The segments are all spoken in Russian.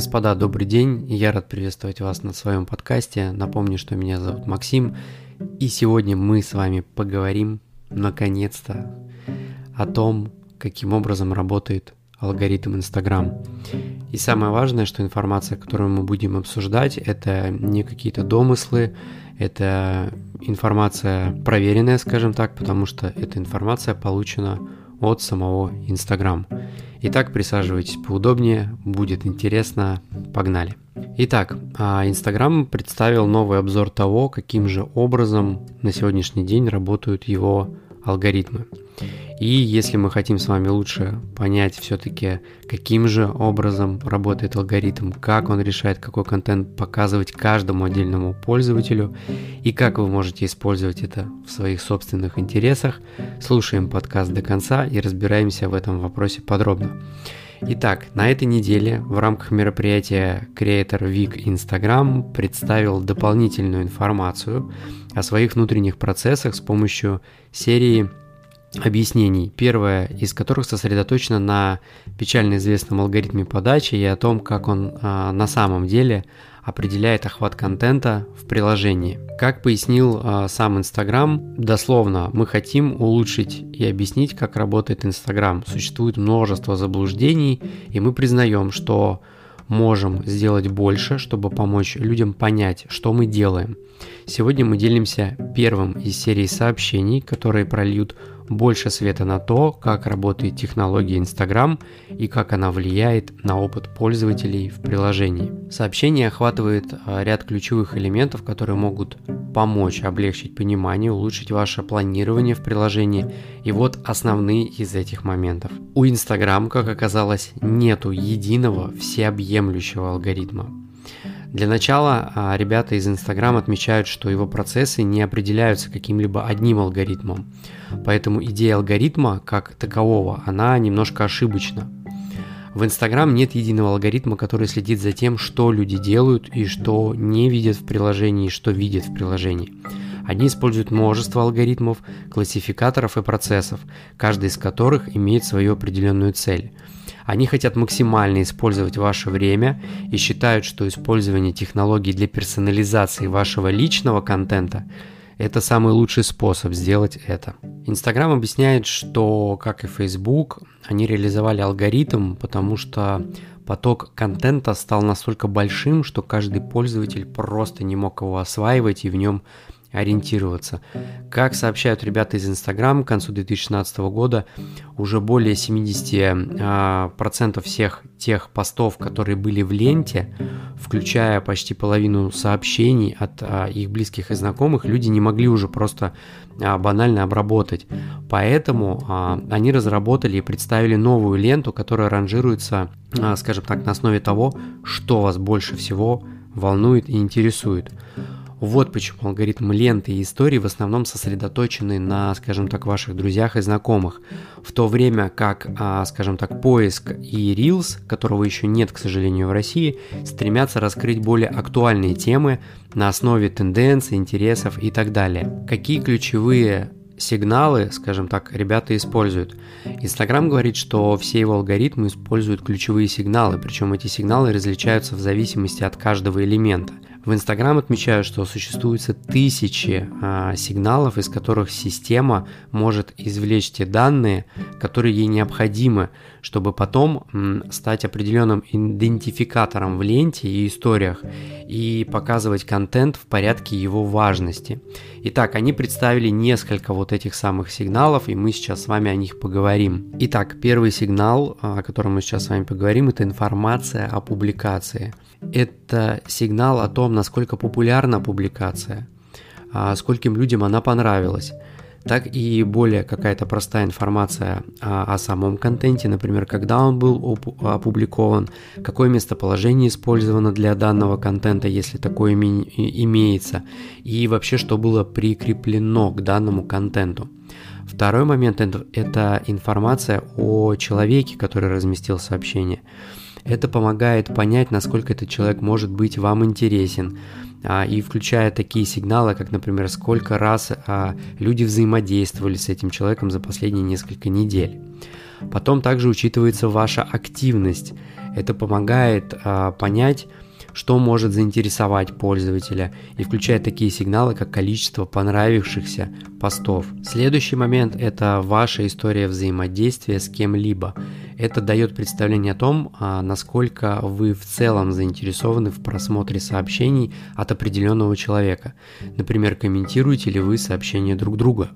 Господа, добрый день, я рад приветствовать вас на своем подкасте. Напомню, что меня зовут Максим, и сегодня мы с вами поговорим, наконец-то, о том, каким образом работает алгоритм Instagram. И самое важное, что информация, которую мы будем обсуждать, это не какие-то домыслы, это информация проверенная, скажем так, потому что эта информация получена от самого Instagram. Итак, присаживайтесь поудобнее, будет интересно, погнали. Итак, Instagram представил новый обзор того, каким же образом на сегодняшний день работают его алгоритмы. И если мы хотим с вами лучше понять все-таки, каким же образом работает алгоритм, как он решает, какой контент показывать каждому отдельному пользователю и как вы можете использовать это в своих собственных интересах, слушаем подкаст до конца и разбираемся в этом вопросе подробно. Итак, на этой неделе в рамках мероприятия Creator Week Instagram представил дополнительную информацию о своих внутренних процессах с помощью серии объяснений, первое из которых сосредоточено на печально известном алгоритме подачи и о том, как он на самом деле определяет охват контента в приложении. Как пояснил сам Instagram, дословно, мы хотим улучшить и объяснить, как работает Instagram. Существует множество заблуждений, и мы признаем, что можем сделать больше, чтобы помочь людям понять, что мы делаем. Сегодня мы делимся первым из серии сообщений, которые прольют больше света на то, как работает технология Instagram и как она влияет на опыт пользователей в приложении. Сообщение охватывает ряд ключевых элементов, которые могут помочь облегчить понимание, улучшить ваше планирование в приложении. И вот основные из этих моментов. У Instagram, как оказалось, нету единого всеобъемлющего алгоритма. Для начала ребята из Instagram отмечают, что его процессы не определяются каким-либо одним алгоритмом, поэтому идея алгоритма как такового, она немножко ошибочна. В Instagram нет единого алгоритма, который следит за тем, что люди делают и что не видят в приложении, что видят в приложении. Они используют множество алгоритмов, классификаторов и процессов, каждый из которых имеет свою определенную цель. Они хотят максимально использовать ваше время и считают, что использование технологий для персонализации вашего личного контента – это самый лучший способ сделать это. Instagram объясняет, что, как и Facebook, они реализовали алгоритм, потому что поток контента стал настолько большим, что каждый пользователь просто не мог его осваивать и в нем ориентироваться. Как сообщают ребята из Instagram, к концу 2016 года уже более 70% всех тех постов, которые были в ленте, включая почти половину сообщений от их близких и знакомых, люди не могли уже просто банально обработать. Поэтому они разработали и представили новую ленту, которая ранжируется, скажем так, на основе того, что вас больше всего волнует и интересует. Вот почему алгоритмы ленты и истории в основном сосредоточены на, скажем так, ваших друзьях и знакомых, в то время как, скажем так, поиск и Reels, которого еще нет, к сожалению, в России, стремятся раскрыть более актуальные темы на основе тенденций, интересов и так далее. Какие ключевые сигналы, скажем так, ребята используют? Instagram говорит, что все его алгоритмы используют ключевые сигналы, причем эти сигналы различаются в зависимости от каждого элемента. В Instagram отмечают, что существуют тысячи сигналов, из которых система может извлечь те данные, которые ей необходимы, чтобы потом стать определенным идентификатором в ленте и историях и показывать контент в порядке его важности. Итак, они представили несколько вот этих самых сигналов, и мы сейчас с вами о них поговорим. Итак, первый сигнал, о котором мы сейчас с вами поговорим, это информация о публикации. Это сигнал о том, насколько популярна публикация, скольким людям она понравилась, так и более какая-то простая информация о самом контенте, например, когда он был опубликован, какое местоположение использовано для данного контента, если такое имеется, и вообще, что было прикреплено к данному контенту. Второй момент – это информация о человеке, который разместил сообщение. Это помогает понять, насколько этот человек может быть вам интересен, и включая такие сигналы, как, например, сколько раз люди взаимодействовали с этим человеком за последние несколько недель. Потом также учитывается ваша активность. Это помогает понять, что может заинтересовать пользователя, и включает такие сигналы, как количество понравившихся постов. Следующий момент – это ваша история взаимодействия с кем-либо. Это дает представление о том, насколько вы в целом заинтересованы в просмотре сообщений от определенного человека. Например, комментируете ли вы сообщения друг друга.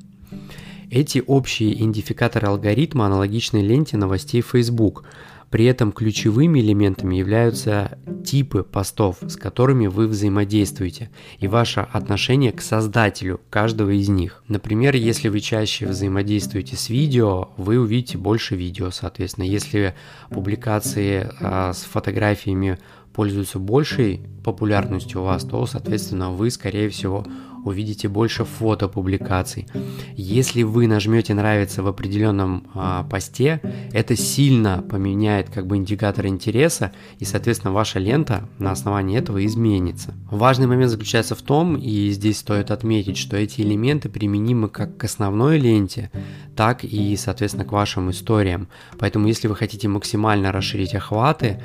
Эти общие идентификаторы алгоритма аналогичны ленте новостей Facebook. При этом ключевыми элементами являются типы постов, с которыми вы взаимодействуете, и ваше отношение к создателю каждого из них. Например, если вы чаще взаимодействуете с видео, вы увидите больше видео, соответственно. Если публикации с фотографиями пользуются большей популярностью у вас, то, соответственно, вы, скорее всего, увидите больше фото публикаций. Если вы нажмете «Нравится» в определенном посте, это сильно поменяет индикатор интереса, и, соответственно, ваша лента на основании этого изменится. Важный момент заключается в том, и здесь стоит отметить, что эти элементы применимы как к основной ленте, так и, соответственно, к вашим историям. Поэтому, если вы хотите максимально расширить охваты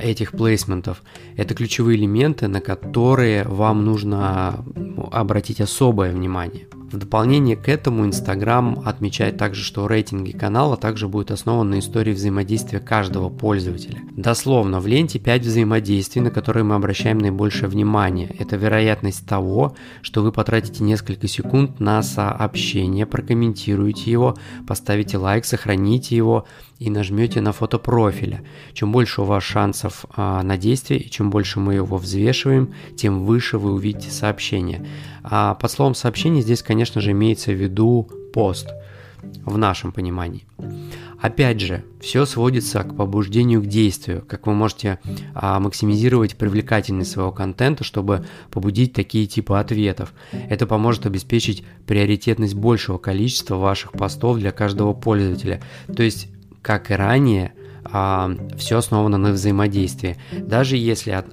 этих плейсментов, это ключевые элементы, на которые вам нужно обратить особое внимание. В дополнение к этому Instagram отмечает также, что рейтинги канала также будут основаны на истории взаимодействия каждого пользователя. Дословно, в ленте 5 взаимодействий, на которые мы обращаем наибольшее внимание. Это вероятность того, что вы потратите несколько секунд на сообщение, прокомментируете его, поставите лайк, сохраните его и нажмете на фото профиля. Чем больше у вас шансов на действие и чем больше мы его взвешиваем, тем выше вы увидите сообщение. Под словом «сообщение» здесь, конечно же, имеется в виду пост, в нашем понимании. Опять же, все сводится к побуждению к действию, как вы можете максимизировать привлекательность своего контента, чтобы побудить такие типы ответов. Это поможет обеспечить приоритетность большего количества ваших постов для каждого пользователя. То есть, как и ранее, все основано на взаимодействии. Даже если,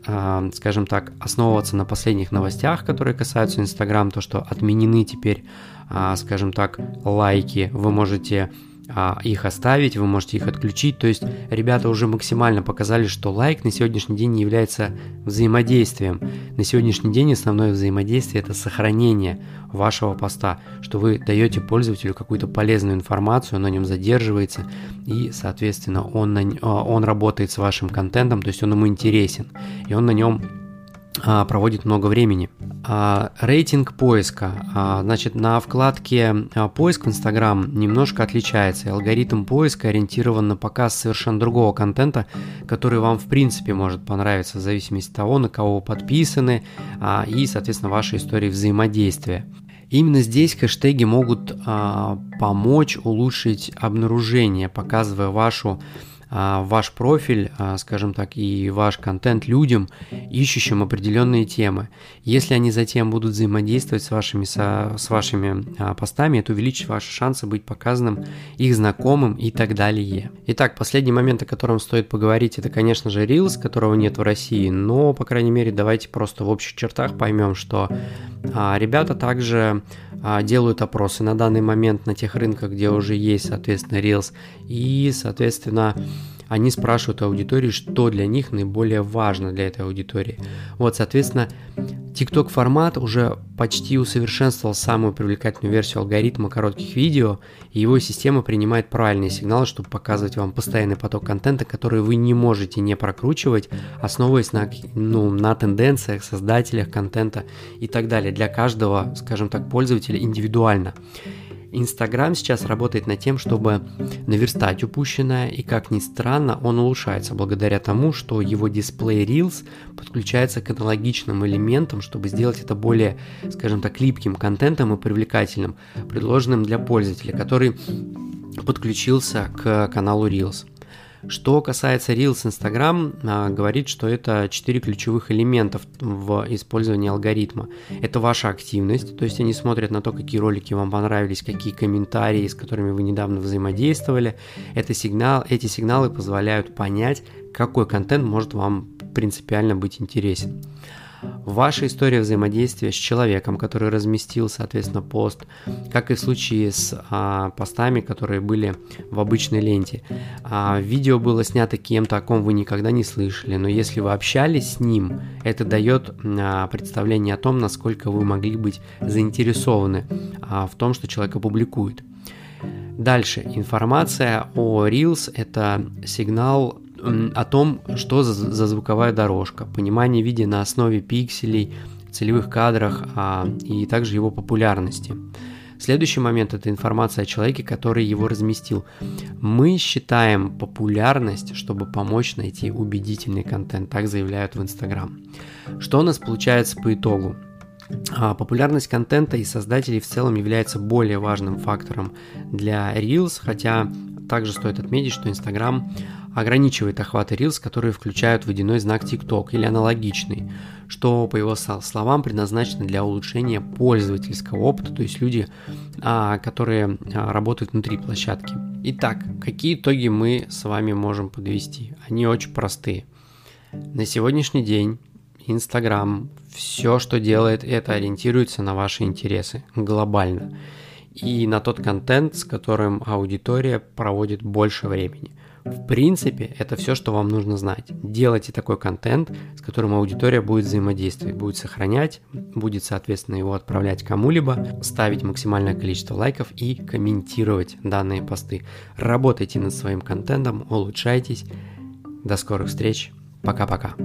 скажем так, основываться на последних новостях, которые касаются Instagram, то, что отменены теперь, скажем так, лайки, вы можете их оставить, вы можете их отключить. То есть ребята уже максимально показали, что лайк на сегодняшний день не является взаимодействием. На сегодняшний день основное взаимодействие – это сохранение вашего поста, что вы даете пользователю какую-то полезную информацию, он на нем задерживается, и, соответственно, он работает с вашим контентом, то есть он ему интересен, и он на нем проводит много времени. Рейтинг поиска. Значит, на вкладке «Поиск» в Instagram немножко отличается. Алгоритм поиска ориентирован на показ совершенно другого контента, который вам в принципе может понравиться в зависимости от того, на кого вы подписаны и, соответственно, вашей истории взаимодействия. Именно здесь хэштеги могут помочь улучшить обнаружение, показывая ваш профиль, скажем так, и ваш контент людям, ищущим определенные темы. Если они затем будут взаимодействовать с вашими постами, это увеличит ваши шансы быть показанным их знакомым и так далее. Итак, последний момент, о котором стоит поговорить, это, конечно же, Reels, которого нет в России, но, по крайней мере, давайте просто в общих чертах поймем, что ребята также делают опросы на данный момент на тех рынках, где уже есть, соответственно, Reels, и, соответственно, они спрашивают аудиторию, что для них наиболее важно для этой аудитории. Вот, соответственно, TikTok формат уже почти усовершенствовал самую привлекательную версию алгоритма коротких видео, и его система принимает правильные сигналы, чтобы показывать вам постоянный поток контента, который вы не можете не прокручивать, основываясь на тенденциях, создателях контента и так далее. Для каждого, скажем так, пользователя индивидуально. Instagram сейчас работает над тем, чтобы наверстать упущенное, и, как ни странно, он улучшается благодаря тому, что его дисплей Reels подключается к аналогичным элементам, чтобы сделать это более, скажем так, липким контентом и привлекательным, предложенным для пользователя, который подключился к каналу Reels. Что касается Reels, Instagram говорит, что это 4 ключевых элементов в использовании алгоритма. Это ваша активность, то есть они смотрят на то, какие ролики вам понравились, какие комментарии, с которыми вы недавно взаимодействовали. Эти сигналы позволяют понять, какой контент может вам принципиально быть интересен. Ваша история взаимодействия с человеком, который разместил, соответственно, пост, как и в случае с постами, которые были в обычной ленте. Видео было снято кем-то, о ком вы никогда не слышали, но если вы общались с ним, это дает представление о том, насколько вы могли быть заинтересованы в том, что человек опубликует. Дальше. Информация о Reels – это сигнал о том, что за звуковая дорожка, понимание видео на основе пикселей, целевых кадрах и также его популярности. Следующий момент – это информация о человеке, который его разместил. Мы считаем популярность, чтобы помочь найти убедительный контент, так заявляют в Instagram. Что у нас получается по итогу? Популярность контента и создателей в целом является более важным фактором для Reels, хотя также стоит отметить, что Instagram ограничивает охваты Reels, которые включают водяной знак TikTok или аналогичный, что, по его словам, предназначено для улучшения пользовательского опыта, то есть люди, которые работают внутри площадки. Итак, какие итоги мы с вами можем подвести? Они очень простые. На сегодняшний день Instagram все, что делает, это ориентируется на ваши интересы глобально и на тот контент, с которым аудитория проводит больше времени. В принципе, это все, что вам нужно знать. Делайте такой контент, с которым аудитория будет взаимодействовать, будет сохранять, будет, соответственно, его отправлять кому-либо, ставить максимальное количество лайков и комментировать данные посты. Работайте над своим контентом, улучшайтесь. До скорых встреч. Пока-пока.